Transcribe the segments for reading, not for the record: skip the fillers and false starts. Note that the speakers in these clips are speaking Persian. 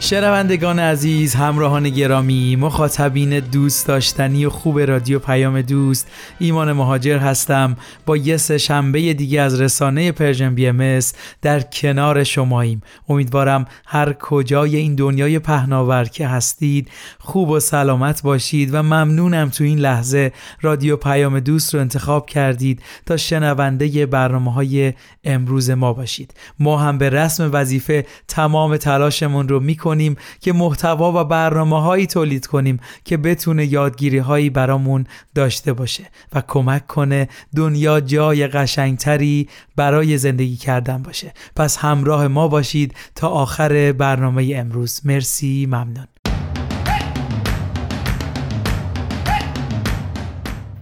شنوندگان عزیز، همراهان گرامی، مخاطبین دوست داشتنی و خوب رادیو پیام دوست، ایمان مهاجر هستم. با یه شنبه دیگه از رسانه پرژن بیاماس در کنار شماییم. امیدوارم هر کجای این دنیای پهناور که هستید خوب و سلامت باشید و ممنونم تو این لحظه رادیو پیام دوست رو انتخاب کردید تا شنونده برنامه‌های امروز ما باشید. ما هم به رسم وظیفه تمام تلاشمون رو می‌کنیم که محتوا و برنامه‌هایی تولید کنیم که بتونه یادگیری‌هایی برامون داشته باشه و کمک کنه دنیا جای قشنگتری برای زندگی کردن باشه. پس همراه ما باشید تا آخر برنامه امروز. مرسی، ممنون.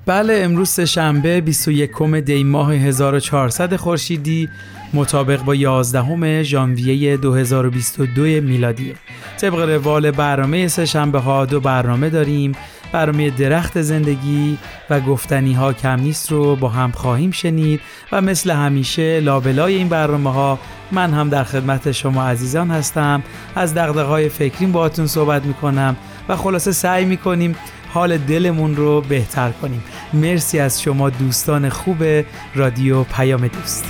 بله، امروز سه‌شنبه 21 دی ماه 1400 خورشیدی مطابق با 11 ژانویه 2022 میلادی. طبق روال برنامه سه‌شنبه ها دو برنامه داریم. برنامه درخت زندگی و گفتنی ها کم نیست رو با هم خواهیم شنید و مثل همیشه لابلای این برنامه ها من هم در خدمت شما عزیزان هستم، از دغدغه‌های فکریم باهاتون صحبت میکنم و خلاصه سعی میکنیم حال دلمون رو بهتر کنیم. مرسی از شما دوستان خوب رادیو پیام دوست.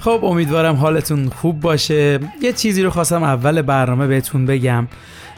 خب، امیدوارم حالتون خوب باشه. یه چیزی رو خواستم اول برنامه بهتون بگم.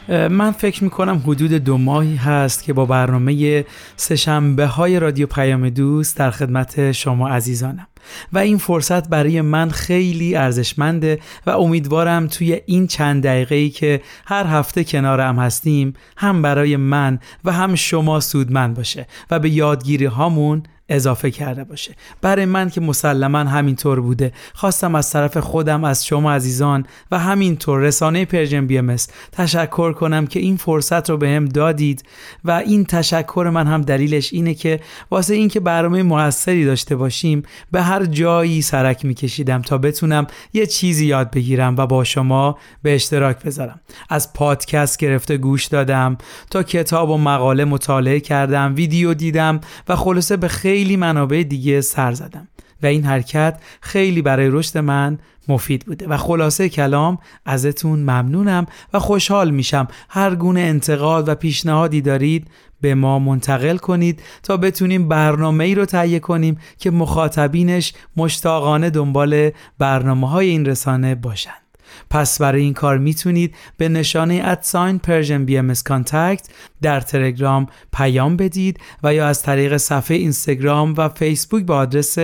من فکر میکنم حدود 2 ماهی هست که با برنامه سه‌شنبه های رادیو پیام دوست در خدمت شما عزیزانم و این فرصت برای من خیلی ارزشمنده و امیدوارم توی این چند دقیقه‌ای که هر هفته کنارم هستیم هم برای من و هم شما سودمند باشه و به یادگیری هامون اضافه کرده باشه. برای من که مسلماً همینطور بوده، خواستم از طرف خودم از شما عزیزان و همینطور رسانه پرژن بیاماس تشکر کنم که این فرصت رو بهم دادید و این تشکر من هم دلیلش اینه که واسه این که برنامه موثری داشته باشیم به هر جایی سرک میکشیدم تا بتونم یه چیزی یاد بگیرم و با شما به اشتراک بذارم. از پادکست گرفته گوش دادم تا کتاب و مقاله مطالعه کردم، ویدیو دیدم و خلاصه به خیلی منابع دیگه سر زدم و این حرکت خیلی برای رشد من مفید بوده و خلاصه کلام ازتون ممنونم و خوشحال میشم هر گونه انتقاد و پیشنهادی دارید به ما منتقل کنید تا بتونیم برنامه‌ای رو تهیه کنیم که مخاطبینش مشتاقانه دنبال برنامه‌های این رسانه باشن. پس برای این کار میتونید به نشانه @PersianBiamasContact در تلگرام پیام بدید و یا از طریق صفحه اینستاگرام و فیسبوک با آدرس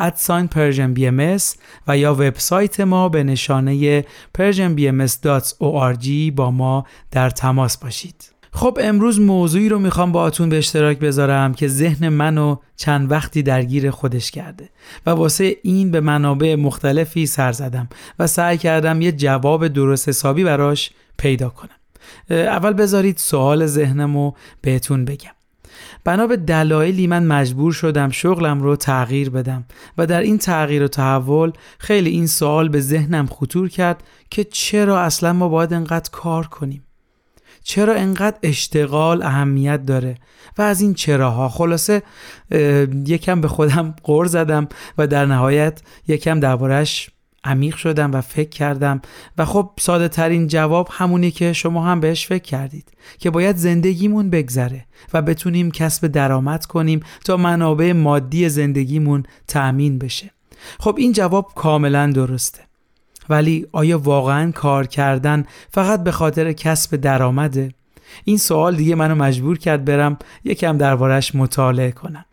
@PersianBiamas و یا وبسایت ما به نشانه persianbiamas.org با ما در تماس باشید. خب، امروز موضوعی رو میخوام باهاتون به اشتراک بذارم که ذهن منو چند وقتی درگیر خودش کرده و واسه این به منابع مختلفی سر زدم و سعی کردم یه جواب درست حسابی براش پیدا کنم. اول بذارید سوال ذهنمو بهتون بگم. بنا به دلایلی من مجبور شدم شغلم رو تغییر بدم و در این تغییر و تحول خیلی این سوال به ذهنم خطور کرد که چرا اصلا ما باید انقدر کار کنیم؟ چرا انقدر اشتغال اهمیت داره؟ و از این چراها خلاصه یکم به خودم غر زدم و در نهایت یکم دربارش عمیق شدم و فکر کردم و خب ساده ترین جواب همونی که شما هم بهش فکر کردید که باید زندگیمون بگذره و بتونیم کسب درآمد کنیم تا منابع مادی زندگیمون تأمین بشه. خب این جواب کاملا درسته، ولی آیا واقعا کار کردن فقط به خاطر کسب درآمده؟ این سوال دیگه منو مجبور کرد برم یکم دربارش مطالعه کنم.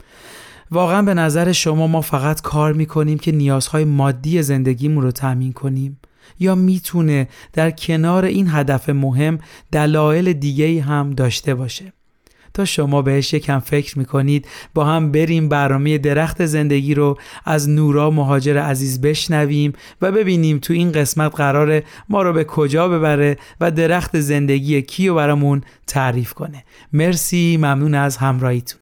واقعا به نظر شما ما فقط کار میکنیم که نیازهای مادی زندگیمون رو تامین کنیم، یا میتونه در کنار این هدف مهم دلایل دیگه‌ای هم داشته باشه؟ تا شما بهش یکم فکر میکنید با هم بریم برنامه درخت زندگی رو از نورا مهاجر عزیز بشنویم و ببینیم تو این قسمت قراره ما رو به کجا ببره و درخت زندگی کیو برامون تعریف کنه. مرسی، ممنون از همراهیتون.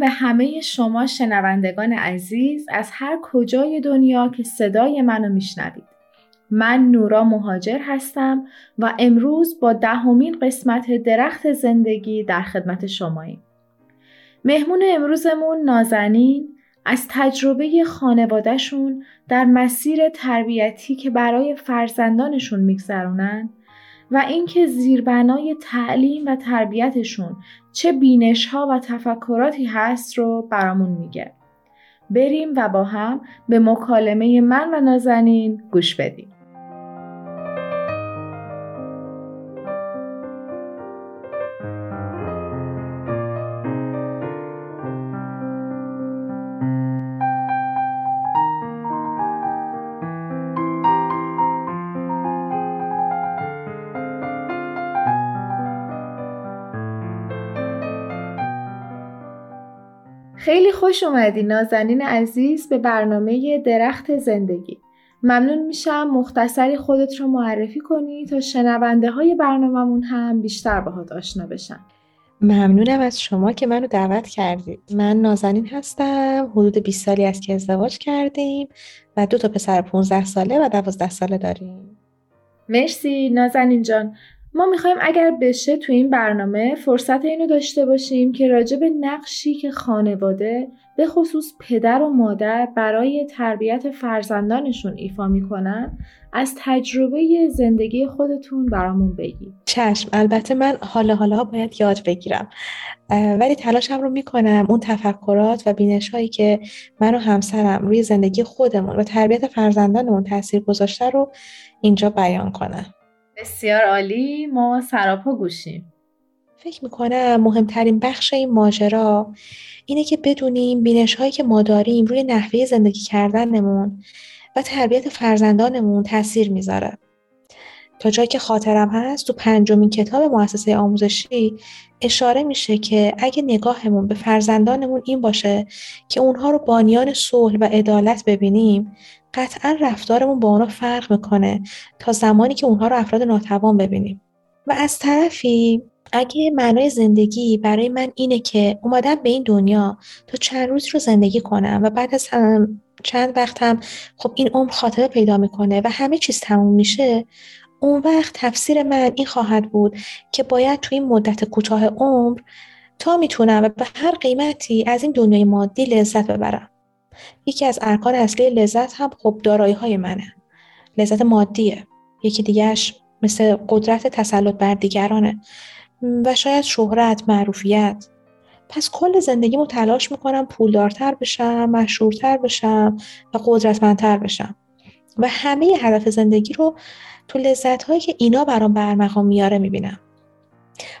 به همه شما شنوندگان عزیز از هر کجای دنیا که صدای منو میشنوید، من نورا مهاجر هستم و امروز با 10مین قسمت درخت زندگی در خدمت شماییم. مهمون امروزمون نازنین از تجربه خانوادهشون در مسیر تربیتی که برای فرزندانشون میگذرونن و اینکه زیربنای تعلیم و تربیتشون چه بینش‌ها و تفکراتی هست رو برامون میگه. بریم و با هم به مکالمه من و نازنین گوش بدیم. خیلی خوش اومدی نازنین عزیز به برنامه درخت زندگی. ممنون میشم مختصری خودت رو معرفی کنی تا شنونده های برنامه‌مون هم بیشتر باهات آشنا بشن. ممنونم از شما که منو دعوت کردید. من نازنین هستم. حدود 20 سالی است که ازدواج کردیم و 2 تا پسر 15 ساله و 12 ساله داریم. مرسی نازنین جان. ما میخوایم اگر بشه تو این برنامه فرصت اینو داشته باشیم که راجع به نقشی که خانواده به خصوص پدر و مادر برای تربیت فرزندانشون ایفا میکنن از تجربه زندگی خودتون برامون بگید. چشم، البته من حالا باید یاد بگیرم، ولی تلاشم رو میکنم اون تفکرات و بینش هایی که من و همسرم روی زندگی خودمون و تربیت فرزندانمون تاثیر گذاشته رو اینجا بیان کنم. بسیار عالی، ما سراپا گوشیم. فکر میکنم مهمترین بخش این ماجرا اینه که بدونیم بینش هایی که ما داریم روی نحوه زندگی کردنمون و تربیت فرزندانمون تاثیر میذاره. تا جایی که خاطرم هست تو 5مین کتاب مؤسسه آموزشی اشاره میشه که اگه نگاهمون به فرزندانمون این باشه که اونها رو بانیان صلح و عدالت ببینیم، قطعا رفتارمون با اونا فرق میکنه تا زمانی که اونها رو افراد ناتوان ببینیم. و از طرفی اگه معنای زندگی برای من اینه که اومدم به این دنیا تا چند روز رو زندگی کنم و بعد از چند وقتم خب این عمر خاتمه پیدا میکنه و همه چیز تموم میشه، اون وقت تفسیر من این خواهد بود که باید توی این مدت کوتاه عمر تا میتونم و به هر قیمتی از این دنیای مادی لذت ببرم. یکی از ارکان اصلی لذت هم خب دارایی‌های منه، لذت مادیه. یکی دیگهش مثل قدرت تسلط بر دیگرانه و شاید شهرت، معروفیت. پس کل زندگیمو تلاش میکنم پولدارتر بشم، مشهورتر بشم و قدرتمندتر بشم و همه هدف زندگی رو تو لذت‌هایی که اینا برام برمقام میاره میبینم.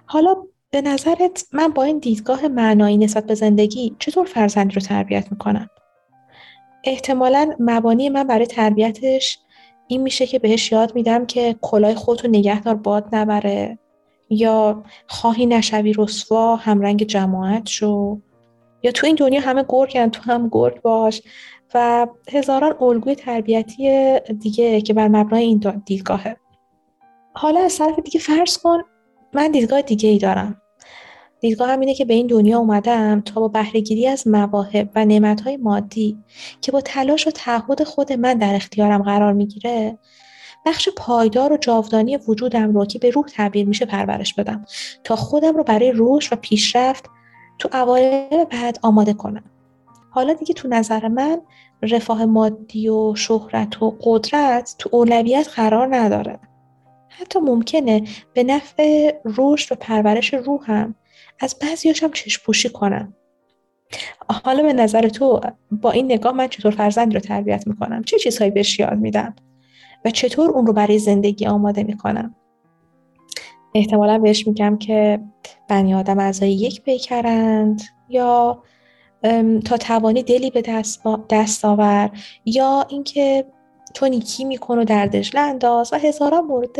حالا به نظرت من با این دیدگاه معنایی نسبت به زندگی چطور فرزندی رو تربیت میکنم؟ احتمالاً مبانی من برای تربیتش این میشه که بهش یاد میدم که کلاه خودتو نگهدار باد نبره، یا خواهی نشوی رسوا همرنگ جماعت شو، یا تو این دنیا همه گرگن تو هم گرگ باش و هزاران الگوی تربیتی دیگه که بر مبنای این دیدگاهه. حالا از طرف دیگه فرض کن من دیدگاه دیگه ای دارم. دیدگاه هم اینه که به این دنیا اومدم تا با بهره‌گیری از مواهب و نعمت‌های مادی که با تلاش و تعهد خود من در اختیارم قرار میگیره، بخش پایدار و جاودانی وجودم رو که به روح تعبیر میشه پرورش بدم تا خودم رو برای رشد و پیشرفت تو عوالم بعد آماده کنم. حالا دیگه تو نظر من رفاه مادی و شهرت و قدرت تو اولویت قرار نداره. حتی ممکنه به نفع رشد و پرورش روحم از بعضیاشم چشم‌پوشی کنم. حالا به نظر تو با این نگاه من چطور فرزندی رو تربیت میکنم؟ چه چیزهایی بهش یاد میدم؟ و چطور اون رو برای زندگی آماده میکنم؟ احتمالا بهش میگم که بنی آدم اعضای یک پیکرند، یا تا توانی دلی به دست آور، یا اینکه تو نیکی میکن و در دجله انداز، و هزارا مورد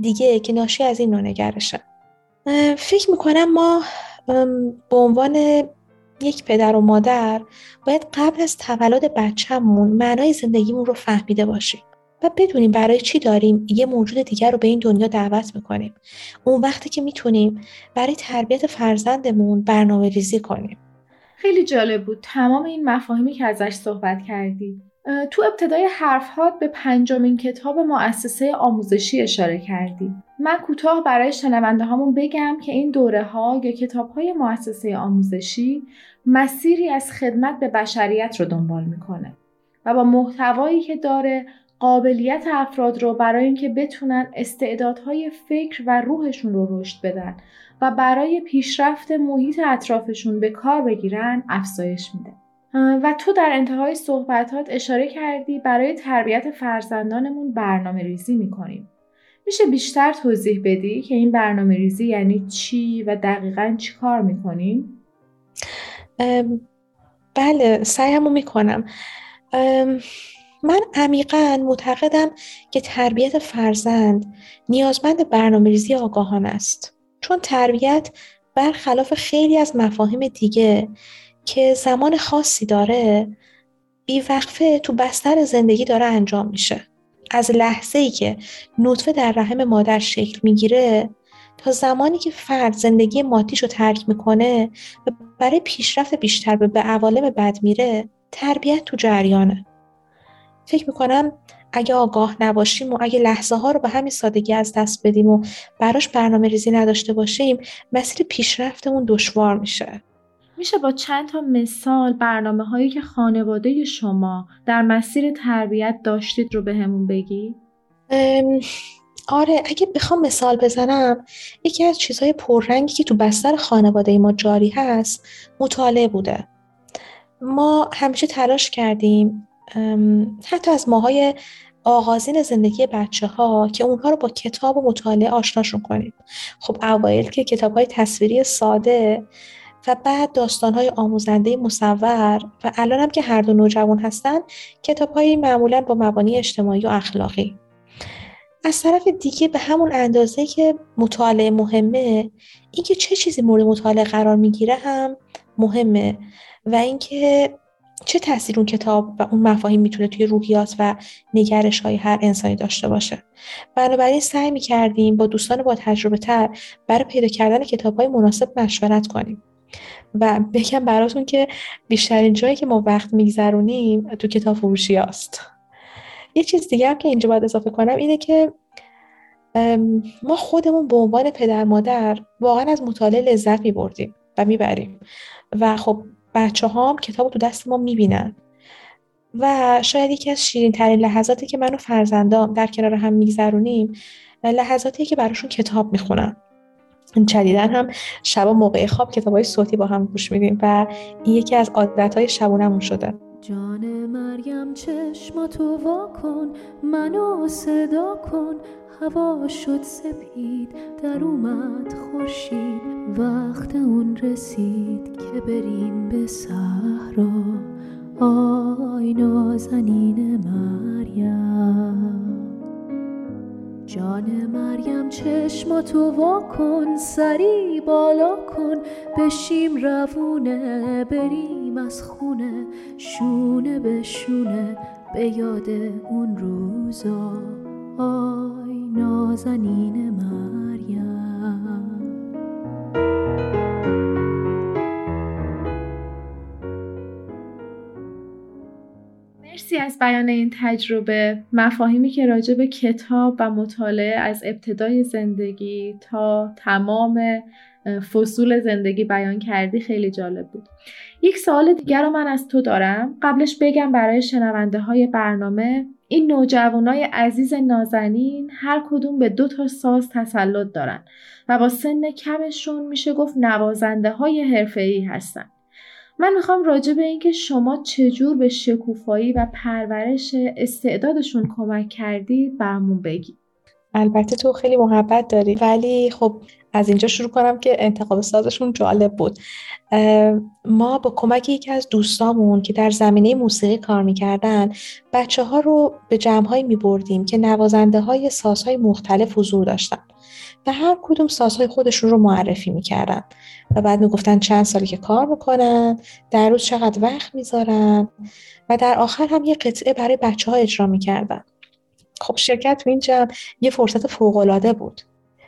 دیگه که ناشی از این نونگرشن. فکر میکنم ما به عنوان یک پدر و مادر باید قبل از تولد بچه‌مون معنای زندگیمون رو فهمیده باشیم و بدونیم برای چی داریم یه موجود دیگر رو به این دنیا دعوت میکنیم. اون وقتی که میتونیم برای تربیت فرزندمون برنامه ریزی کنیم. خیلی جالب بود تمام این مفاهیمی که ازش صحبت کردی. تو ابتدای حرف‌هات به 5 کتاب مؤسسه آموزشی اشاره کردی. من کوتاه برای شنونده‌هامون بگم که این دوره‌ها یا کتاب‌های مؤسسه آموزشی مسیری از خدمت به بشریت رو دنبال می‌کنه و با محتوایی که داره قابلیت افراد رو برای اینکه بتونن استعدادهای فکر و روحشون رو رشد بدن و برای پیشرفت محیط اطرافشون به کار بگیرن افزایش میده. و تو در انتهای صحبتات اشاره کردی برای تربیت فرزندانمون برنامه ریزی میکنیم. میشه بیشتر توضیح بدی که این برنامه ریزی یعنی چی و دقیقاً چی کار میکنیم؟ بله، سعیمو میکنم. من عمیقاً معتقدم که تربیت فرزند نیازمند برنامه ریزی آگاهانه است. چون تربیت برخلاف خیلی از مفاهیم دیگه که زمان خاصی داره، بیوقفه تو بستر زندگی داره انجام میشه. از لحظه‌ای که نطفه در رحم مادر شکل میگیره تا زمانی که فرد زندگی مادیش رو ترک میکنه و برای پیشرفت بیشتر به عوالم بد میره، تربیت تو جریانه. فکر میکنم اگه آگاه نباشیم و اگه لحظه ها رو به همین سادگی از دست بدیم و براش برنامه ریزی نداشته باشیم، مسیر پیشرفتمون دشوار میشه. میشه با چند تا مثال برنامه هایی که خانواده شما در مسیر تربیت داشتید رو به همون بگی؟ آره، اگه بخوام مثال بزنم، یکی از چیزهای پررنگی که تو بستر خانواده ما جاری هست مطالعه بوده. ما همیشه تلاش کردیم حتی از ماهای آغازین زندگی بچه ها که اونها رو با کتاب و مطالعه آشناشون کنیم. خب اوائل که کتاب های تصویری ساده و بعد داستان‌های آموزنده مصور، و الان هم که هر دو نوجوان هستن، کتاب‌های معمولاً با مبانی اجتماعی و اخلاقی. از طرف دیگه به همون اندازه که مطالعه مهمه، اینکه چه چیزی مورد مطالعه قرار میگیره هم مهمه و اینکه چه تأثیر اون کتاب و اون مفاهیم میتونه توی روحیات و نگرش‌های هر انسانی داشته باشه. بنابراین سعی می‌کردیم با دوستان با تجربه‌تر برای پیدا کردن کتاب‌های مناسب مشورت کنیم. و بگم براتون که بیشترین جایی که ما وقت میگذرونیم تو کتاب فروشی هست. یه چیز دیگه هم که اینجا باید اضافه کنم اینه که ما خودمون به عنوان پدر مادر واقعا از مطالعه لذت میبردیم و میبریم، و خب بچه ها هم کتاب تو دست ما میبینن. و شاید یکی از شیرین ترین لحظاتی که من و فرزندام در کنار هم میگذرونیم لحظاتی که براشون کتاب میخونم. چدیدن هم شبا موقع خواب کتابای صوتی با هم گوش میدیم و این یکی از عادتهای شبونمون شده. جان مریم چشماتو وا کن، منو صدا کن، هوا شد سپید، در اومد خورشید، وقت اون رسید که بریم به صحرا، آی نازنین مریم. جان مریم چشماتو وا کن، سری بالا کن، بشیم روونه، بریم از خونه، شونه به شونه، به یاد اون روزا، آی نازنین مریم. مرسی از بیان این تجربه. مفاهیمی که راجع به کتاب و مطالعه از ابتدای زندگی تا تمام فصول زندگی بیان کردی خیلی جالب بود. یک سوال دیگر رو من از تو دارم، قبلش بگم برای شنونده های برنامه این نوجوانای عزیز نازنین هر کدوم به 2 تا ساز تسلط دارن و با سن کمشون میشه گفت نوازنده های حرفه‌ای هستن. من میخوام راجع به این که شما چجور به شکوفایی و پرورش استعدادشون کمک کردی برامون بگی. البته تو خیلی محبت داری، ولی خب از اینجا شروع کنم که انتخاب سازشون جالب بود. ما با کمک یکی از دوستامون که در زمینه موسیقی کار میکردن بچه ها رو به جمع‌هایی میبردیم که نوازنده های سازهای مختلف حضور داشتن و هر کدوم سازهای خودشون رو معرفی میکردن و بعد میگفتن چند سالی که کار میکنن، در روز چقدر وقت میذارن و در آخر هم یه قطعه برای بچه ها اجرا میکردن. خب شرکت تو این جمع یه فرصت فوق‌العاده بود،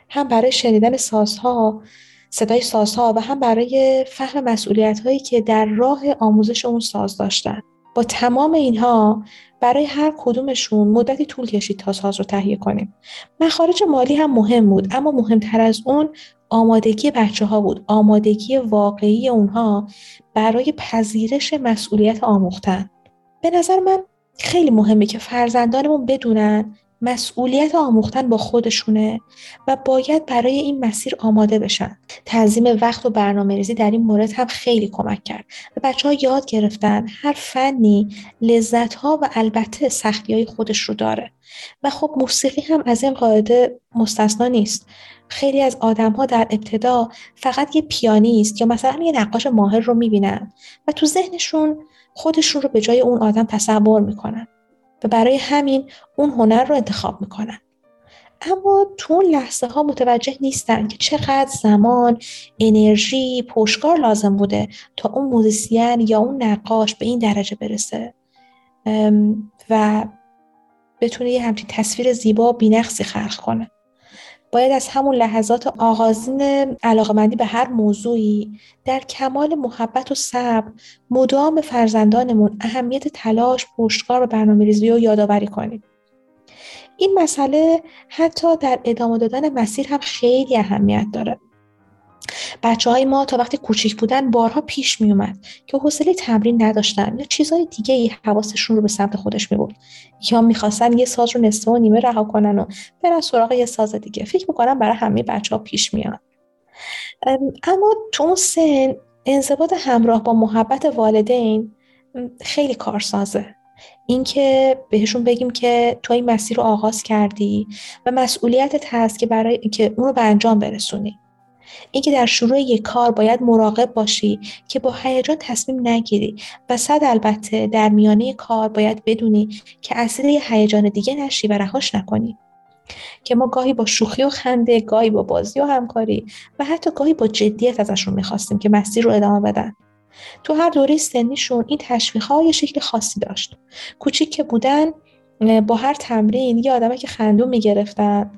هم برای شنیدن سازها، صدای سازها و هم برای فهم مسئولیت‌هایی که در راه آموزش اون ساز داشتن. با تمام اینها برای هر کدومشون مدتی طول کشید تا ساز رو تهیه کنیم. مخارج مالی هم مهم بود، اما مهمتر از اون آمادگی بچه‌ها بود، آمادگی واقعی اونها برای پذیرش مسئولیت آموختن. به نظر من خیلی مهمه که فرزندانمون بدونن مسئولیت آموختن با خودشونه و باید برای این مسیر آماده بشن. تنظیم وقت و برنامه‌ریزی در این مورد هم خیلی کمک کرد و بچه‌ها یاد گرفتن هر فنی لذت‌ها و البته سختی‌های خودش رو داره و خب موسیقی هم از این قاعده مستثنا نیست. خیلی از آدم‌ها در ابتدا فقط یه پیانیست یا مثلا یه نقاش ماهر رو می‌بینن و تو ذهنشون خودشون رو به جای اون آدم تصور می‌کنن و برای همین اون هنر رو انتخاب می‌کنن. اما تو اون لحظه ها متوجه نیستن که چقدر زمان، انرژی، پشتکار لازم بوده تا اون موزیسین یا اون نقاش به این درجه برسه و بتونه یه همچین تصویر زیبا بی‌نقصی خلق کنه. باید از همون لحظات آغازین علاقه‌مندی به هر موضوعی در کمال محبت و صبر مدام به فرزندانمون اهمیت تلاش، پشتکار و برنامه‌ریزی رو یادآوری کنیم. این مسئله حتی در ادامه دادن مسیر هم خیلی اهمیت داره. بچه‌های ما تا وقتی کوچیک بودن بارها پیش می اومد که حوصله تمرین نداشتن یا چیزای دیگه‌ای حواسشون رو به سمت خودش می بود یا می‌خواستن یه ساز رو نصف و نیمه رها کنن و برن سراغ یه ساز دیگه. فکر می‌کنم برای همه بچه‌ها پیش میاد. اما تو اون سن انضباط همراه با محبت والدین خیلی کارسازه. اینکه بهشون بگیم که تو این مسیر رو آغاز کردی و مسئولیتت هست که برای که اون رو به انجام برسونی. اینکه در شروع یک کار باید مراقب باشی که با هیجان تصمیم نگیری و صد البته در میانه کار باید بدونی که اسیر یه هیجان دیگه نشی و رهاش نکنی. که ما گاهی با شوخی و خنده، گاهی با بازی و همکاری و حتی گاهی با جدیت ازشون میخواستیم که مسیر رو ادامه بدن. تو هر دوره سنیشون این تشویق‌ها یه شکل خاصی داشت. کوچیک که بودن با هر تمرین یه آدمک خندون میگرفتن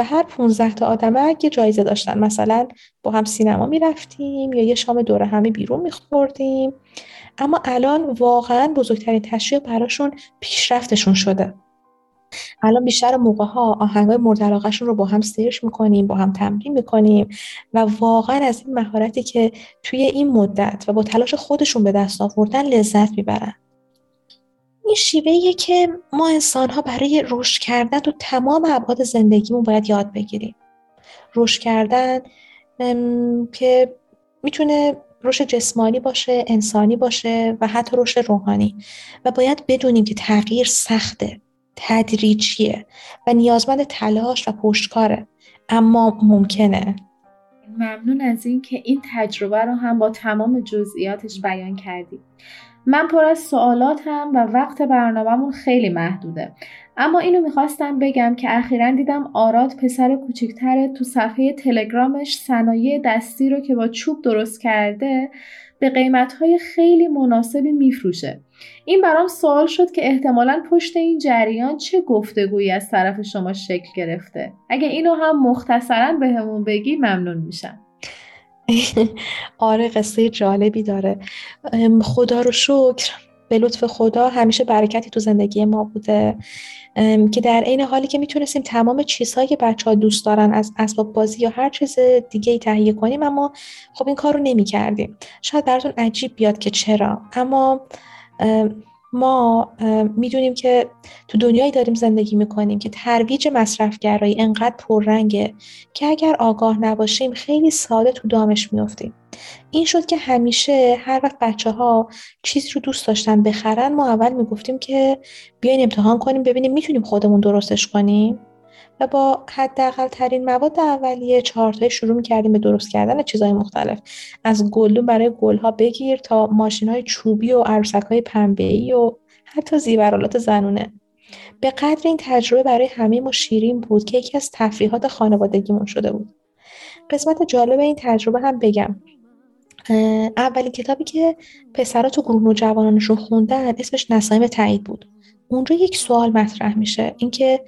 و هر 15 تا آدمک یه جایزه داشتن. مثلا با هم سینما میرفتیم یا یه شام دوره همی بیرون میخوردیم. اما الان واقعا بزرگترین تشویق براشون پیشرفتشون شده. الان بیشتر موقع‌ها آهنگای مورد علاقه‌شون رو با هم سرچ میکنیم، با هم تمرین میکنیم و واقعا از این مهارتی که توی این مدت و با تلاش خودشون به دست آوردن لذت میبرن. این شیوهیه که ما انسان‌ها برای رشد کردن تو تمام ابعاد زندگیمون باید یاد بگیریم. رشد کردن که میتونه رشد جسمانی باشه، انسانی باشه و حتی رشد روحانی. و باید بدونیم که تغییر سخته، تدریجیه و نیازمند تلاش و پشتکاره، اما ممکنه. ممنون از این که این تجربه رو هم با تمام جزئیاتش بیان کردی. من پر از سوالاتم و وقت برنامه‌مون خیلی محدوده، اما اینو میخواستم بگم که اخیراً دیدم آراد پسر کوچیک‌تره تو صفحه تلگرامش صنایع دستی رو که با چوب درست کرده به قیمت‌های خیلی مناسبی میفروشه. این برام سوال شد که احتمالاً پشت این جریان چه گفتگویی از طرف شما شکل گرفته؟ اگه اینو هم مختصراً بهمون بگی ممنون میشم. آره قصه جالبی داره. خدا رو شکر به لطف خدا همیشه برکتی تو زندگی ما بوده که در عین حالی که میتونستیم تمام چیزهایی که بچه‌ها دوست دارن از اسباب بازی یا هر چیز دیگه‌ای تهیه کنیم، اما خب این کار رو نمی‌کردیم. شاید براتون عجیب بیاد که چرا، اما ما میدونیم که تو دنیایی داریم زندگی میکنیم که ترویج مصرفگرایی انقدر پررنگه که اگر آگاه نباشیم خیلی ساده تو دامش میافتیم. این شد که همیشه هر وقت بچه‌ها چیزی رو دوست داشتن بخرن، ما اول میگفتیم که بیاین امتحان کنیم ببینیم میتونیم خودمون درستش کنیم و با حداقل ترین مواد اولیه چارتای شروع می‌کردیم به درست کردن چیزهای مختلف، از گلدون برای گلها بگیر تا ماشین‌های چوبی و عروسک‌های پنبه‌ای و حتی زیورآلات زنونه. به قدر این تجربه برای همه ما شیرین بود که یکی از تفریحات خانوادگیمون شده بود. قسمت جالب این تجربه هم بگم، اولین کتابی که پسرا تو گروه نوجوانانشون خوندن اسمش نسیم تایید بود. اونجا یک سوال مطرح میشه، اینکه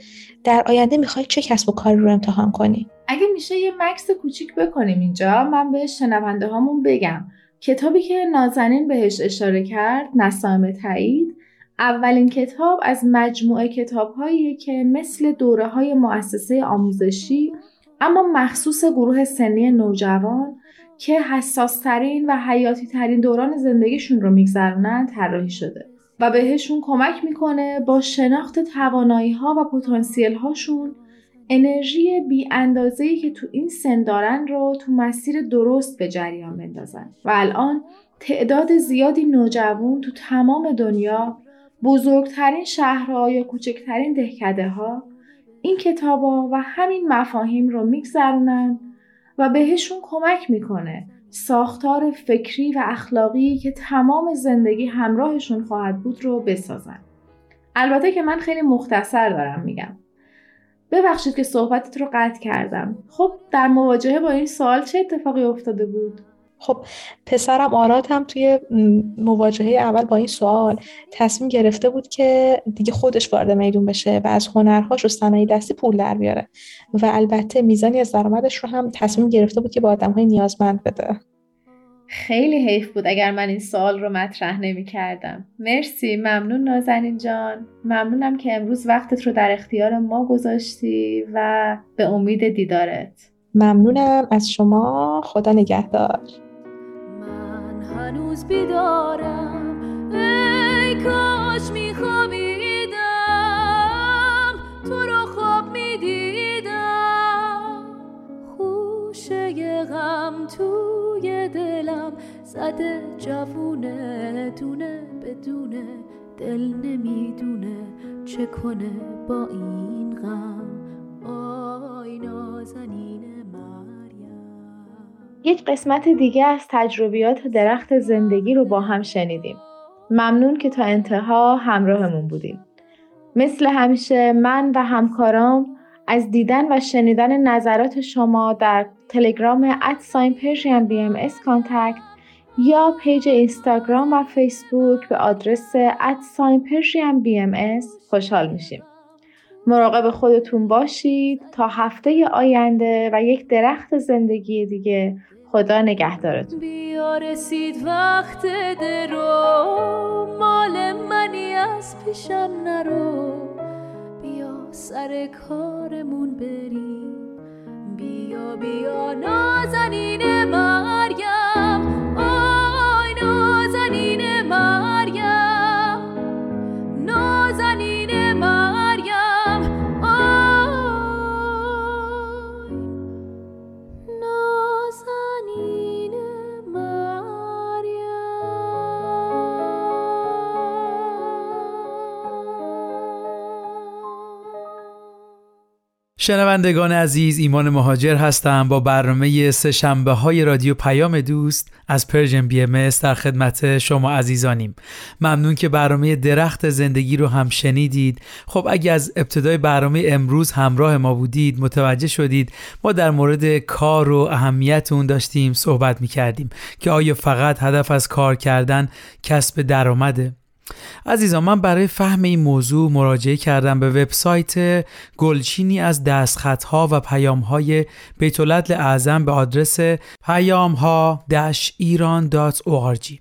در آینده میخوای چه کسب و کاری رو امتحان کنی؟ اگه میشه یه مکس کوچیک بکنیم اینجا، من به شنونده هامون بگم کتابی که نازنین بهش اشاره کرد، نسیم تایید، اولین کتاب از مجموعه کتاب‌هایی که مثل دوره‌های مؤسسه آموزشی اما مخصوص گروه سنی نوجوان که حساس‌ترین و حیاتی‌ترین دوران زندگیشون رو می‌گذرونن طراحی شده و بهشون کمک میکنه با شناخت توانایی‌ها و پتانسیل‌هاشون انرژی بی اندازه‌ای که تو این سن دارن رو تو مسیر درست به جریان بندازن. و الان تعداد زیادی نوجوان تو تمام دنیا، بزرگترین شهرها یا کوچکترین دهکده‌ها، این کتابا و همین مفاهیم رو میگذرونن و بهشون کمک میکنه ساختار فکری و اخلاقی که تمام زندگی همراهشون خواهد بود رو بسازن. البته که من خیلی مختصر دارم میگم، ببخشید که صحبتت رو قطع کردم. خب در مواجهه با این سوال چه اتفاقی افتاده بود؟ خب پسرم آراد هم توی مواجهه اول با این سوال تصمیم گرفته بود که دیگه خودش وارد میدون بشه و از هنرهاش و صنایع دستی پول در بیاره و البته میزانی از درآمدش رو هم تصمیم گرفته بود که به آدم‌های نیازمند بده. خیلی حیف بود اگر من این سوال رو مطرح نمی‌کردم. مرسی، ممنون نازنین جان. ممنونم که امروز وقتت رو در اختیار ما گذاشتی و به امید دیدارت. ممنونم از شما، خدا نگهدار. هنوز بیدارم، ای کاش میخوابیدم، تو رو خواب میدیدم. خوشه غم توی دلم زده جوونه، دونه بدونه دل نمیدونه چه کنه با این غم. آی نازنین یک قسمت دیگه از تجربیات درخت زندگی رو با هم شنیدیم. ممنون که تا انتها همراهمون بودیم. مثل همیشه من و همکارام از دیدن و شنیدن نظرات شما در تلگرام @PersianBMS کانتکت یا پیج اینستاگرام و فیسبوک به آدرس @PersianBMS خوشحال میشیم. مراقب خودتون باشید تا هفته آینده و یک درخت زندگی دیگه. خدا نگهدارتون. بیا رسید وقت درو، مال منی از پیشم نرو، بیا سر کارمون بریم، بیا بیا نازنین مریم، آی نازنین مریم، نازنین مریم. شنوندگان عزیز، ایمان مهاجر هستم با برنامه سه‌شنبه‌های رادیو پیام دوست از پرژن بی ام اس در خدمت شما عزیزانیم. ممنون که برنامه درخت زندگی رو هم شنیدید. خب اگه از ابتدای برنامه امروز همراه ما بودید، متوجه شدید ما در مورد کار و اهمیت اون داشتیم صحبت می‌کردیم که آیا فقط هدف از کار کردن کسب درآمده؟ عزیزان، من برای فهم این موضوع مراجعه کردم به وبسایت گلچینی از دستخط‌ها و پیام‌های بیت‌العدل اعظم به آدرس payamha-iran.org.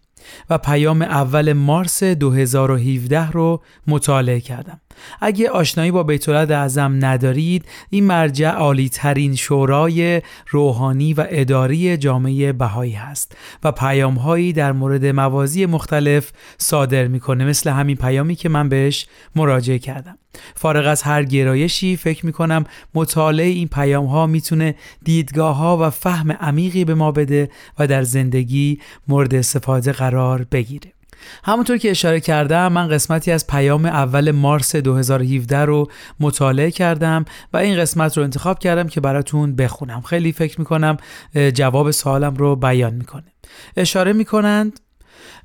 و پیام اول مارس 2017 رو مطالعه کردم. اگه آشنایی با بیت العدل ندارید، این مرجع عالی ترین شورای روحانی و اداری جامعه بهایی هست و پیام‌هایی در مورد موازی مختلف صادر می‌کنه، مثل همین پیامی که من بهش مراجعه کردم. فارغ از هر گرایشی فکر می‌کنم مطالعه این پیام‌ها می‌تونه دیدگاه‌ها و فهم عمیقی به ما بده و در زندگی مورد استفاده قرار بگیره. همونطور که اشاره کردم، من قسمتی از پیام اول مارس 2017 رو مطالعه کردم و این قسمت رو انتخاب کردم که براتون بخونم. خیلی فکر میکنم جواب سوالم رو بیان میکنه. اشاره میکنند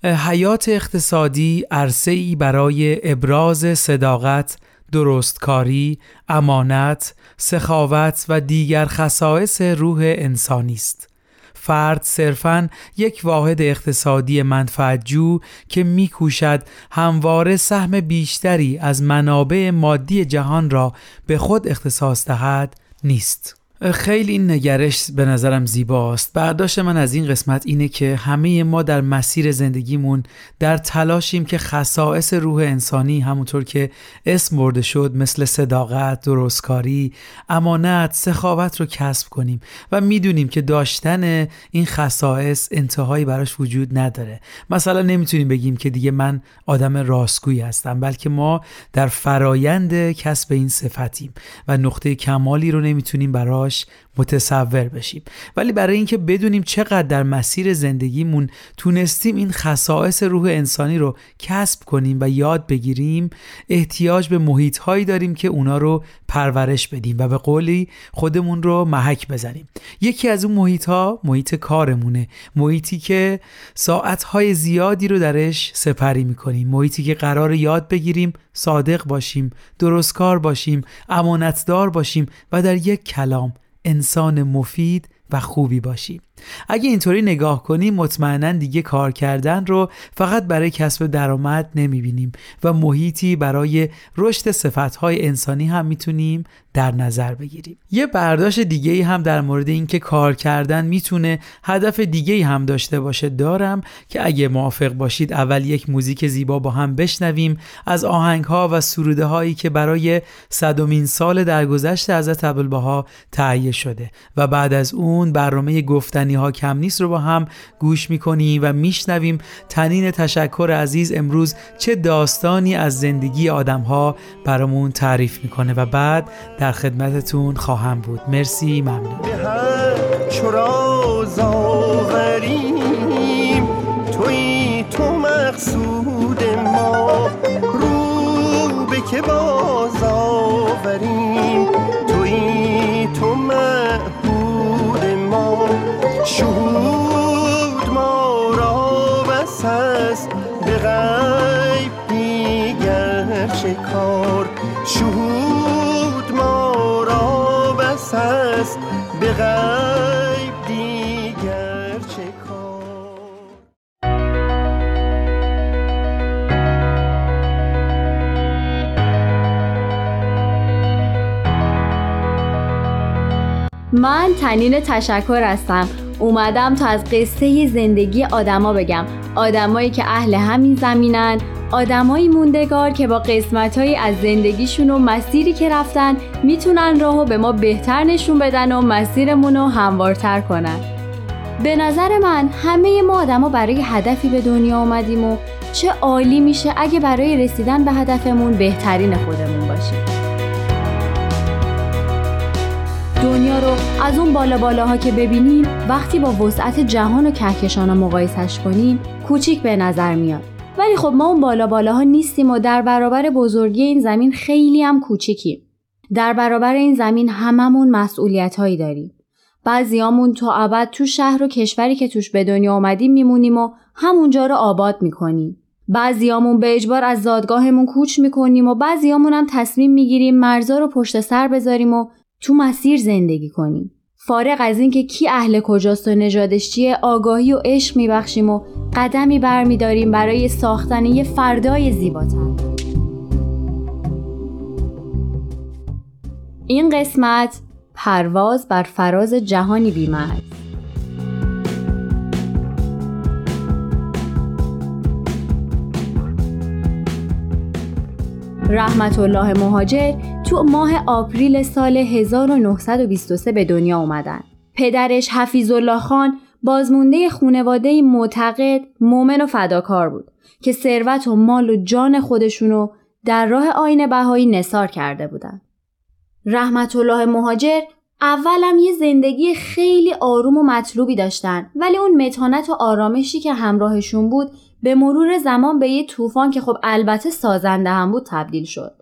حیات اقتصادی عرصه‌ای برای ابراز صداقت، درستکاری، امانت، سخاوت و دیگر خصائص روح انسانی است. فرد صرفاً یک واحد اقتصادی منفعتجو که می‌کوشد همواره سهم بیشتری از منابع مادی جهان را به خود اختصاص دهد نیست. خیلی این نگرش به نظرم زیباست. برداشت من از این قسمت اینه که همه ما در مسیر زندگیمون در تلاشیم که خصائص روح انسانی، همونطور که اسم برده شد، مثل صداقت، درستکاری، امانت، سخاوت رو کسب کنیم و میدونیم که داشتن این خصائص انتهایی براش وجود نداره. مثلا نمیتونیم بگیم که دیگه من آدم راستگویی هستم، بلکه ما در فرایند کسب این صفتیم و نقطه کمالی رو نمیتونیم براش متصور بشیم. ولی برای اینکه بدونیم چقدر در مسیر زندگیمون تونستیم این خصائص روح انسانی رو کسب کنیم و یاد بگیریم، احتیاج به محیط‌هایی داریم که اونا رو پرورش بدیم و به قولی خودمون رو محک بزنیم. یکی از اون محیط‌ها محیط کارمونه، محیطی که ساعت‌های زیادی رو درش سپری می‌کنیم، محیطی که قرار یاد بگیریم صادق باشیم، درستکار باشیم، امانتدار باشیم و در یک کلام انسان مفید و خوبی باشیم. اگه اینطوری نگاه کنیم، مطمئناً دیگه کار کردن رو فقط برای کسب درآمد نمیبینیم و محیطی برای رشد صفت‌های انسانی هم میتونیم در نظر بگیریم. یه برداشت دیگه‌ای هم در مورد این که کار کردن میتونه هدف دیگه‌ای هم داشته باشه دارم که اگه موافق باشید اول یک موزیک زیبا با هم بشنویم از آهنگ‌ها و سروده‌هایی که برای 100مین سال درگذشت حضرت عبدالبها تهیه شده و بعد از اون برنامه گفتنی ها کم نیست رو با هم گوش میکنیم و میشنویم تنین تشکر عزیز امروز چه داستانی از زندگی آدم‌ها برامون تعریف میکنه و بعد در خدمتتون خواهم بود. مرسی، ممنون. چرا زاغریم توی تو مقصود ما، رو به که باز آوریم توی تو معبود ما، شهود ما را بس است به غیب دیگر شکار، شهود ما را بس است به غیب دیگر شکار. من تنین تشکر هستم، اومدم تا از قصه زندگی آدما بگم، آدمایی که اهل همین زمینن، آدمایی موندگار که با قسمتایی از زندگیشون و مسیری که رفتن میتونن راهو به ما بهتر نشون بدن و مسیرمونو هموارتر کنن. به نظر من همه ما آدما برای هدفی به دنیا اومدیم و چه عالی میشه اگه برای رسیدن به هدفمون بهترین خودمون باشیم. دنیا رو از اون بالا بالاها که ببینیم، وقتی با وسعت جهان و کهکشانا مقایسش کنیم کوچیک به نظر میاد، ولی خب ما اون بالا بالاها نیستیم و در برابر بزرگی این زمین خیلی هم کوچیکیم. در برابر این زمین هممون مسئولیت‌هایی داریم. بعضیامون تا ابد تو شهر و کشوری که توش به دنیا اومدیم میمونیم و همونجا رو آباد میکنیم. بعضیامون به اجبار از زادگاهمون کوچ میکنیم و بعضیامون هم تصمیم میگیریم مرزا رو پشت سر بذاریم و تو مسیر زندگی کنیم. فارغ از اینکه کی اهل کجاست و نژادش چیه، آگاهی و عشق میبخشیم و قدمی برمیداریم برای ساختن یه فردای زیباتر. این قسمت پرواز بر فراز جهانی بی‌محل. رحمت الله مهاجر تو ماه آپریل سال 1923 به دنیا اومدن. پدرش حفیظ الله خان بازمونده خانواده‌ای معتقد، مؤمن و فداکار بود که ثروت و مال و جان خودشونو در راه آیین بهایی نثار کرده بودن. رحمت الله مهاجر اولم یه زندگی خیلی آروم و مطلوبی داشتن، ولی اون متانت و آرامشی که همراهشون بود به مرور زمان به یه طوفان که خب البته سازنده هم بود تبدیل شد.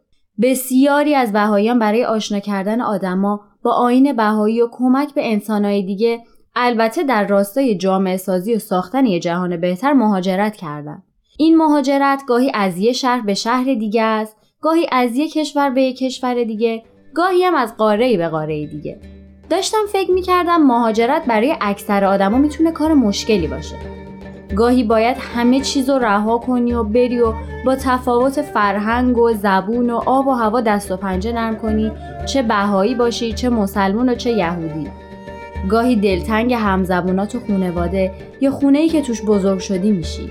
بسیاری از بهاییان برای آشنا کردن آدما با آیین بهایی و کمک به انسانهای دیگه، البته در راستای جامعه سازی و ساختن یه جهان بهتر، مهاجرت کردن. این مهاجرت گاهی از یه شهر به شهر دیگه است، گاهی از یه کشور به یه کشور دیگه، گاهی هم از قاره‌ای به قاره‌ای دیگه. داشتم فکر می‌کردم مهاجرت برای اکثر آدما میتونه کار مشکلی باشه. گاهی باید همه چیزو رها کنی و بری و با تفاوت فرهنگ و زبون و آب و هوا دست و پنجه نرم کنی، چه بهایی باشی، چه مسلمون و چه یهودی. گاهی دلتنگ همزبونا تو خانواده یا خونه‌ای که توش بزرگ شدی میشی.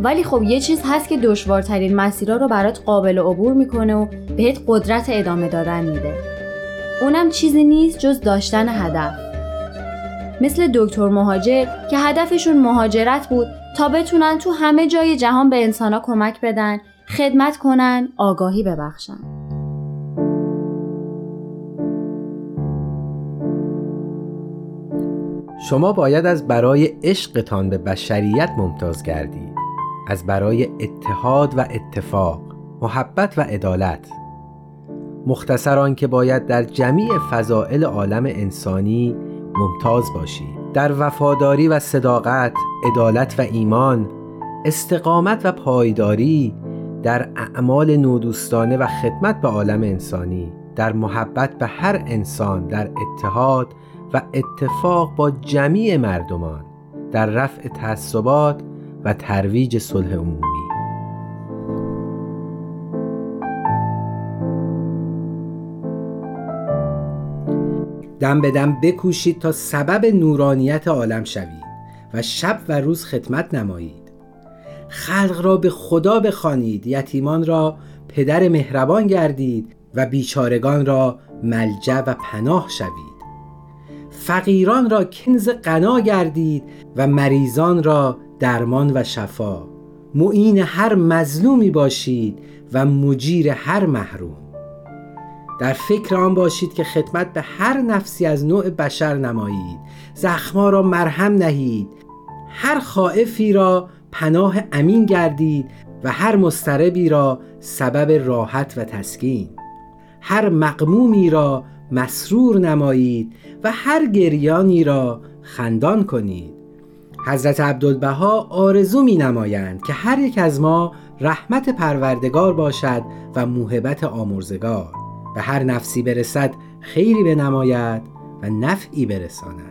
ولی خب یه چیز هست که دشوارترین مسیرها رو برات قابل عبور میکنه و بهت قدرت ادامه دادن میده. اونم چیزی نیست جز داشتن هدف. مثل دکتر مهاجر که هدفشون مهاجرت بود تا بتونن تو همه جای جهان به انسانا کمک بدن، خدمت کنن، آگاهی ببخشن. شما باید از برای عشقتان به بشریت ممتاز گردید، از برای اتحاد و اتفاق، محبت و عدالت. مختصر آن که باید در جمیع فضائل عالم انسانی ممتاز باشید، در وفاداری و صداقت، عدالت و ایمان، استقامت و پایداری، در اعمال نودوستانه و خدمت به عالم انسانی، در محبت به هر انسان، در اتحاد و اتفاق با جمیع مردمان، در رفع تعصبات و ترویج صلح عمومی. دم به دم بکوشید تا سبب نورانیت عالم شوید و شب و روز خدمت نمایید. خلق را به خدا بخوانید، یتیمان را پدر مهربان گردید و بیچارگان را ملجأ و پناه شوید. فقیران را کنز غنا گردید و مریضان را درمان و شفا. معین هر مظلومی باشید و مجیر هر محروم. در فکر آن باشید که خدمت به هر نفسی از نوع بشر نمایید، زخما را مرهم نهید، هر خائفی را پناه امین گردید و هر مضطربی را سبب راحت و تسکین، هر مغمومی را مسرور نمایید و هر گریانی را خندان کنید. حضرت عبدالبها آرزو می نمایند که هر یک از ما رحمت پروردگار باشد و موهبت آمرزگار، به هر نفسی برسد خیری بنماید و نفعی برساند.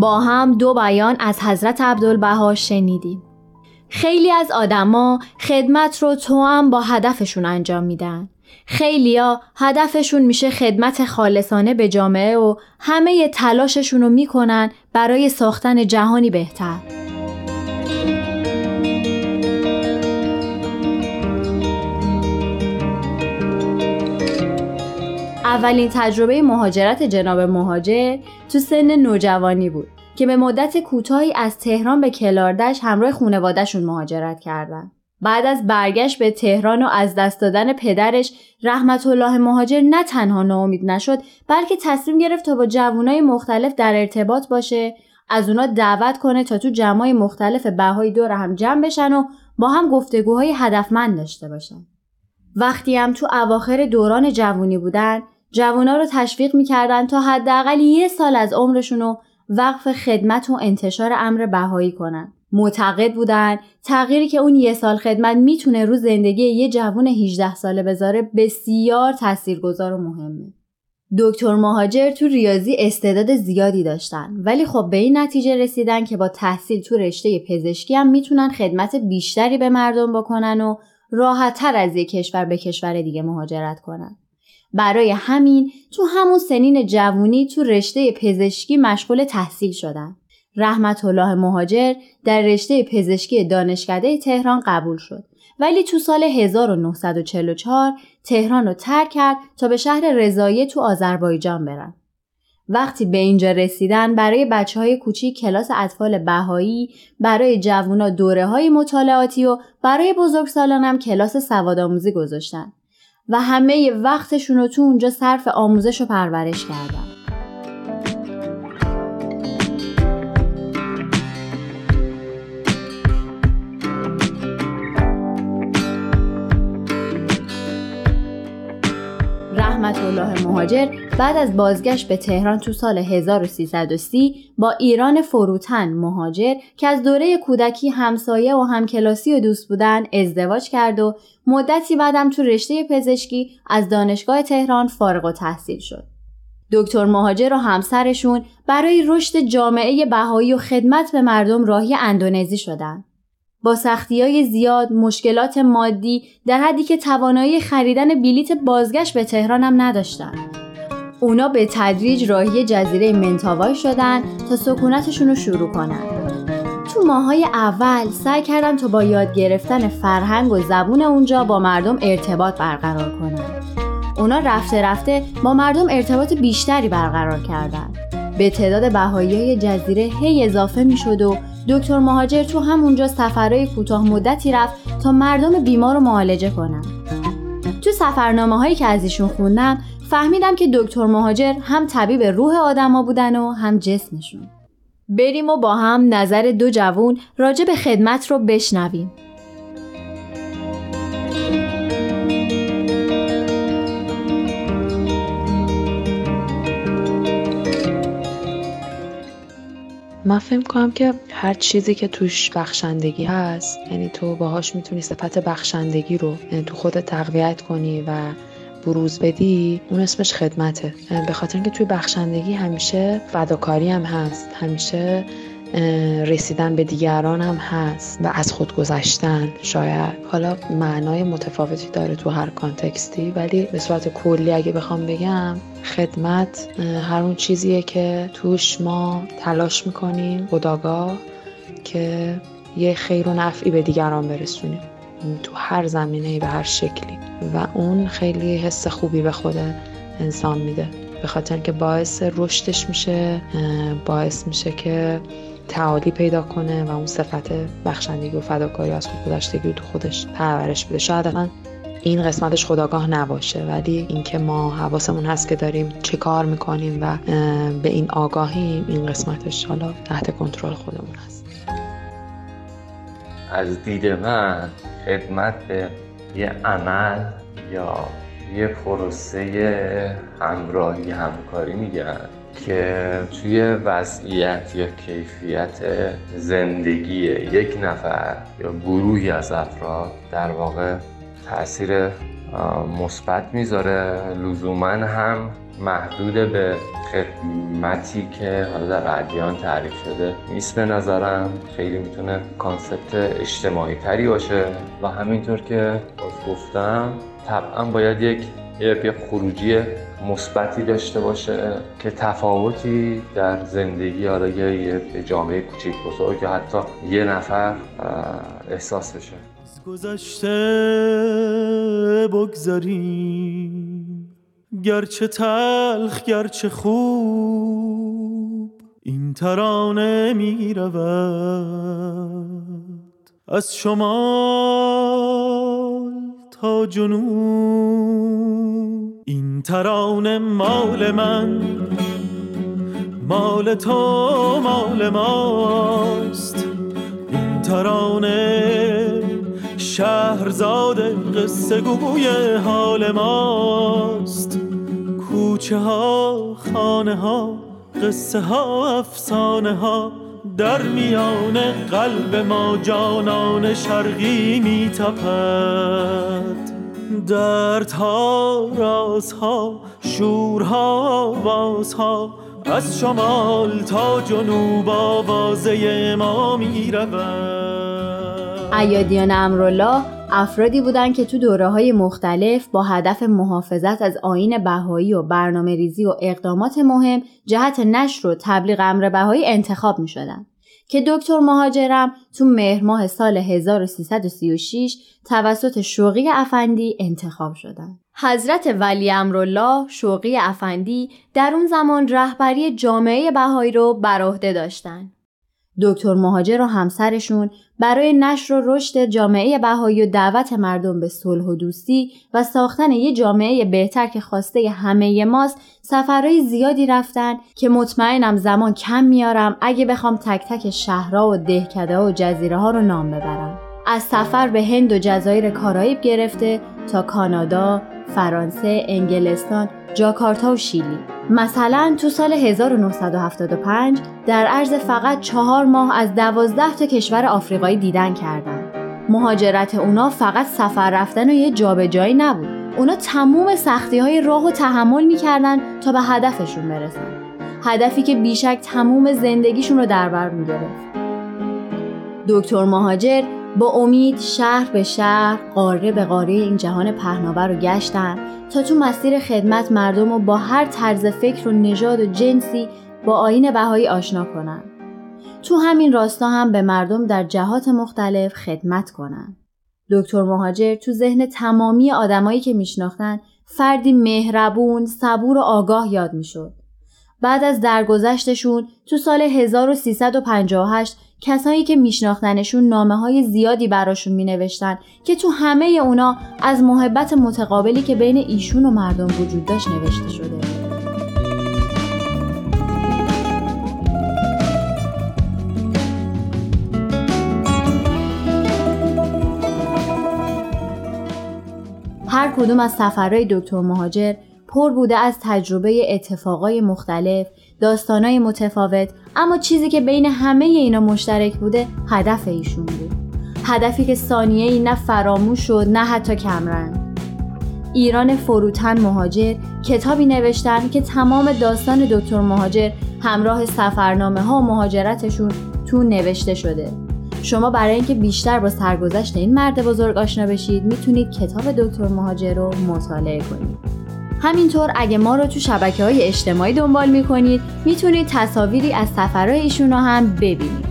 با هم دو بیان از حضرت عبدالبها شنیدیم. خیلی از آدما خدمت رو توأم با هدفشون انجام میدن. خیلیا هدفشون میشه خدمت خالصانه به جامعه و همه ی تلاششون رو میکنن برای ساختن جهانی بهتر. اولین تجربه مهاجرت جناب مهاجر تو سن نوجوانی بود که به مدت کوتاهی از تهران به کلاردش همراه خانواده‌شون مهاجرت کردند. بعد از برگشت به تهران و از دست دادن پدرش، رحمت الله مهاجر نه تنها ناامید نشد، بلکه تصمیم گرفت تا با جوانای مختلف در ارتباط باشه، از اونا دعوت کنه تا تو جمعای مختلف بهایی دور هم جمع بشن و با هم گفتگوهای هدفمند داشته باشن. وقتی هم تو اواخر دوران جوانی بودن، جوانا رو تشویق می‌کردن تا حداقل یه سال از عمرشون رو وقف خدمت و انتشار امر بهایی کنن. معتقد بودن تغییری که اون یه سال خدمت میتونه رو زندگی یه جوان 18 ساله بذاره بسیار تاثیرگذار و مهمه. دکتر مهاجر تو ریاضی استعداد زیادی داشتن، ولی خب به این نتیجه رسیدن که با تحصیل تو رشته پزشکی هم میتونن خدمت بیشتری به مردم بکنن و راحت‌تر از یک کشور به کشور دیگه مهاجرت کنن. برای همین تو همون سنین جوانی تو رشته پزشکی مشغول تحصیل شدن. رحمت‌الله مهاجر در رشته پزشکی دانشکده تهران قبول شد، ولی تو سال 1944 تهران رو ترک کرد تا به شهر رضایه تو آذربایجان برن. وقتی به اینجا رسیدن برای بچه‌های کوچیک کلاس اطفال بهایی، برای جوونا دوره‌های مطالعاتی و برای بزرگسالان هم کلاس سوادآموزی گذاشتن و همه وقتشون رو تو اونجا صرف آموزش و پرورش کردن. رحمت‌الله مهاجر بعد از بازگشت به تهران تو سال 1330 با ایران فروتن مهاجر که از دوره کودکی همسایه و همکلاسی و دوست بودن ازدواج کرد و مدتی بعدم تو رشته پزشکی از دانشگاه تهران فارغ التحصیل شد. دکتر مهاجر و همسرشون برای رشد جامعه بهایی و خدمت به مردم راهی اندونزی شدند. با سختی‌های زیاد، مشکلات مادی در حدی که توانایی خریدن بلیت بازگشت به تهران هم نداشتن. اونا به تدریج راهی جزیره منتاوای شدن تا سکونتشون رو شروع کنن. تو ماهای اول سعی کردن تا با یاد گرفتن فرهنگ و زبون اونجا با مردم ارتباط برقرار کنن. اونا رفته رفته با مردم ارتباط بیشتری برقرار کردن. به تعداد بهایی‌های جزیره هی اضافه می‌شد و دکتر مهاجر تو همونجا سفرهای کوتاه مدتی رفت تا مردم بیمار رو معالجه کنن. تو سفرنامه‌هایی که از ایشون خوندم فهمیدم که دکتر مهاجر هم طبیب روح آدم‌ها بودن و هم جسمشون. بریم و با هم نظر دو جوون راجع به خدمت رو بشنویم. من فهم کنم که هر چیزی که توش بخشندگی هست، یعنی تو باهاش میتونی صفت بخشندگی رو تو خودت تقویت کنی و بروز بدی، اون اسمش خدمته. به خاطر اینکه توی بخشندگی همیشه فداکاری هم هست، همیشه رسیدن به دیگران هم هست و از خود گذشتن. شاید حالا معنای متفاوتی داره تو هر کانتکستی، ولی به صورت کلی اگه بخوام بگم، خدمت هر اون چیزیه که توش ما تلاش میکنیم خودآگاه که یه خیر و نفعی به دیگران برسونیم تو هر زمینه‌ای و هر شکلی، و اون خیلی حس خوبی به خود انسان میده، به خاطر که باعث رشدش میشه، باعث میشه که تعالی پیدا کنه و اون صفت بخشندگی و فداکاری از خودگذشتگی رو تو خودش پرورش بده. شاید من این قسمتش خودآگاه نباشه، ولی اینکه ما حواسمون هست که داریم چه کار میکنیم و به این آگاهی، این قسمتش حالا تحت کنترل خودمون هست. از دید من خدمت یه عمل یا یه پروسه همراهی همکاری میگن که توی وضعیت یا کیفیت زندگی یک نفر یا گروهی از افراد در واقع تأثیر مثبت میذاره، لزوما هم محدود به خدمتی که حالا در ادیان تعریف شده نیست. به نظرم خیلی میتونه کانسپت اجتماعی تری باشه و همینطور که گفتم طبعا باید یک خروجی مثبتی داشته باشه که تفاوتی در زندگی حالا یه جامعه کوچیک باشه که حتی یه نفر احساس بشه. از گذشته بگذاریم، گرچه تلخ گرچه خوب، این ترانه می رود از شمال تا جنوب. این ترانه مال من، مال تو، مال ماست. این ترانه شهرزاد قصه گوی حال ماست. کوچه ها، خانه ها، قصه ها، افسانه ها، در میان قلب ما جانان شرقی می تپد. دردها، رازها، شورها، وازها، از شمال تا جنوب آوازه ما می رود. ایادیان امرالله افرادی بودند که تو دوره‌های مختلف با هدف محافظت از آیین بهایی و برنامه‌ریزی و اقدامات مهم جهت نشر و تبلیغ امر بهایی انتخاب می‌شدند که دکتر مهاجرم تو مهر ماه سال 1336 توسط شوقی افندی انتخاب شدند. حضرت ولی امرالله شوقی افندی در اون زمان رهبری جامعه بهایی رو بر عهده داشتند. دکتر مهاجر و همسرشون برای نشر و رشد جامعه بهایی و دعوت مردم به صلح و دوستی و ساختن یه جامعه بهتر که خواسته همه ماست سفرهای زیادی رفتن که مطمئنم زمان کم میارم اگه بخوام تک تک شهرها و دهکده و جزیره ها رو نام ببرم. از سفر به هند و جزایر کارائیب گرفته تا کانادا، فرانسه، انگلستان، جاکارتا و شیلی. مثلا تو سال 1975 در عرض فقط 4 ماه از 12 تا کشور آفریقایی دیدن کردن. مهاجرت اونا فقط سفر رفتن و یه جابجایی نبود. اونا تموم سختی‌های راهو تحمل می‌کردن تا به هدفشون برسن. هدفی که بیشک تموم زندگیشون رو در بر می‌گرفت. دکتر مهاجر با امید شهر به شهر، قاره به قاره این جهان پهناور رو گشتن تا تو مسیر خدمت مردم رو با هر طرز فکر و نژاد و جنسی با آیین بهایی آشنا کنن. تو همین راستا هم به مردم در جهات مختلف خدمت کنن. دکتر مهاجر تو ذهن تمامی آدمایی که میشناختن فردی مهربون، صبور و آگاه یاد میشد. بعد از درگذشتشون تو سال 1358 کسایی که میشناختنشون نامه‌های زیادی براشون مینوشتن که تو همه اونا از محبت متقابلی که بین ایشون و مردم وجود داشت نوشته شده. هر کدوم از سفرهای دکتر مهاجر پر بوده از تجربه اتفاقای مختلف، داستانای متفاوت، اما چیزی که بین همه اینا مشترک بوده هدف ایشون بود. هدفی که ثانیه‌ای نه فراموش شد نه حتی کمرنگ. ایران فروتن مهاجر کتابی نوشتن که تمام داستان دکتر مهاجر همراه سفرنامه‌ها و مهاجرتشون تو نوشته شده. شما برای اینکه بیشتر با سرگذشت این مرد بزرگ آشنا بشید میتونید کتاب دکتر مهاجر رو مطالعه کنید. همینطور اگه ما رو تو شبکه‌های اجتماعی دنبال می‌کنید می‌تونید تصاویری از سفرهای ایشون رو هم ببینید.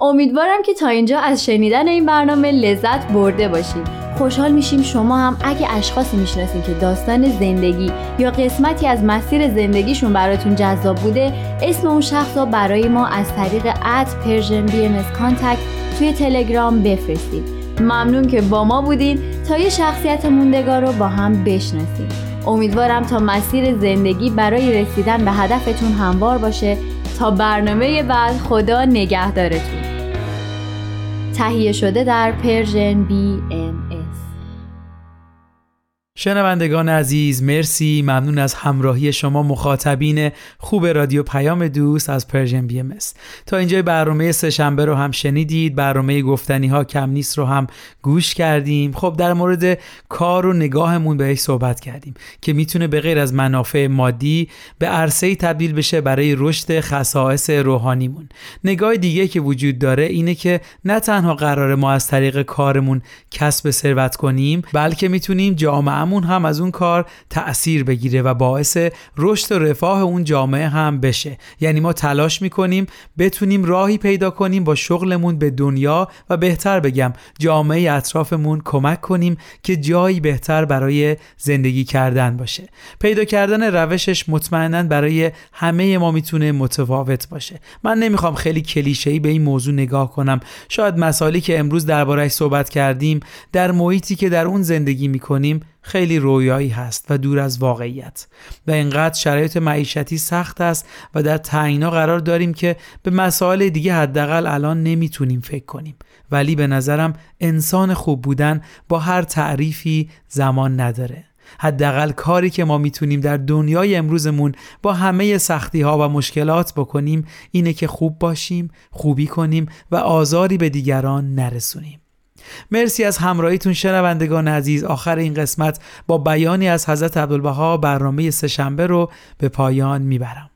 امیدوارم که تا اینجا از شنیدن این برنامه لذت برده باشید. خوشحال میشیم شما هم اگه اشخاصی میشناسید که داستان زندگی یا قسمتی از مسیر زندگیشون براتون جذاب بوده اسم اون شخص رو برای ما از طریق @PersianBMS contact توی تلگرام بفرستید. ممنون که با ما بودین تا یه شخصیت موندگار رو با هم بشناسیم. امیدوارم تا مسیر زندگی برای رسیدن به هدفتون هموار باشه. تا برنامه بعد خدا نگهدارتون. تهیه شده در پرژن BMS. شنوندگان عزیز مرسی، ممنون از همراهی شما مخاطبین خوب رادیو پیام دوست از پرژن BMS. تا اینجای برنامه سه‌شنبه رو هم شنیدید، برنامه گفتنی ها کم نیست رو هم گوش کردیم. خب در مورد کار و نگاهمون بهش صحبت کردیم که میتونه به غیر از منافع مادی به عرصه‌ای تبدیل بشه برای رشد خصائص روحانیمون. نگاه دیگه که وجود داره اینه که نه تنها قرار ما از طریق کارمون کسب ثروت کنیم، بلکه میتونیم جامعه هم از اون کار تأثیر بگیره و باعث رشد و رفاه اون جامعه هم بشه. یعنی ما تلاش میکنیم بتونیم راهی پیدا کنیم با شغلمون به دنیا و بهتر بگم جامعه اطرافمون کمک کنیم که جایی بهتر برای زندگی کردن باشه. پیدا کردن روشش مطمئناً برای همه ما میتونه متفاوت باشه. من نمیخوام خیلی کلیشه‌ای به این موضوع نگاه کنم. شاید مسائلی که امروز درباره‌اش صحبت کردیم در محیطی که در اون زندگی میکنیم خیلی رویایی هست و دور از واقعیت و اینقدر شرایط معیشتی سخت است و در تعیینا قرار داریم که به مسائل دیگه حداقل الان نمیتونیم فکر کنیم. ولی به نظرم انسان خوب بودن با هر تعریفی زمان نداره. حداقل کاری که ما میتونیم در دنیای امروزمون با همه سختی ها و مشکلات بکنیم اینه که خوب باشیم، خوبی کنیم و آزاری به دیگران نرسونیم. مرسی از همراهیتون شنوندگان عزیز. آخر این قسمت با بیانی از حضرت عبدالبها برنامه سه‌شنبه رو به پایان میبرم.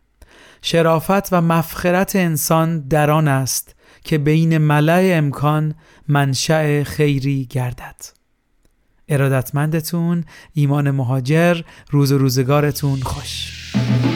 شرافت و مفخرت انسان در آن است که بین ملأ امکان منشأ خیری گردد. ارادتمندتون ایمان مهاجر. روز و روزگارتون خوش.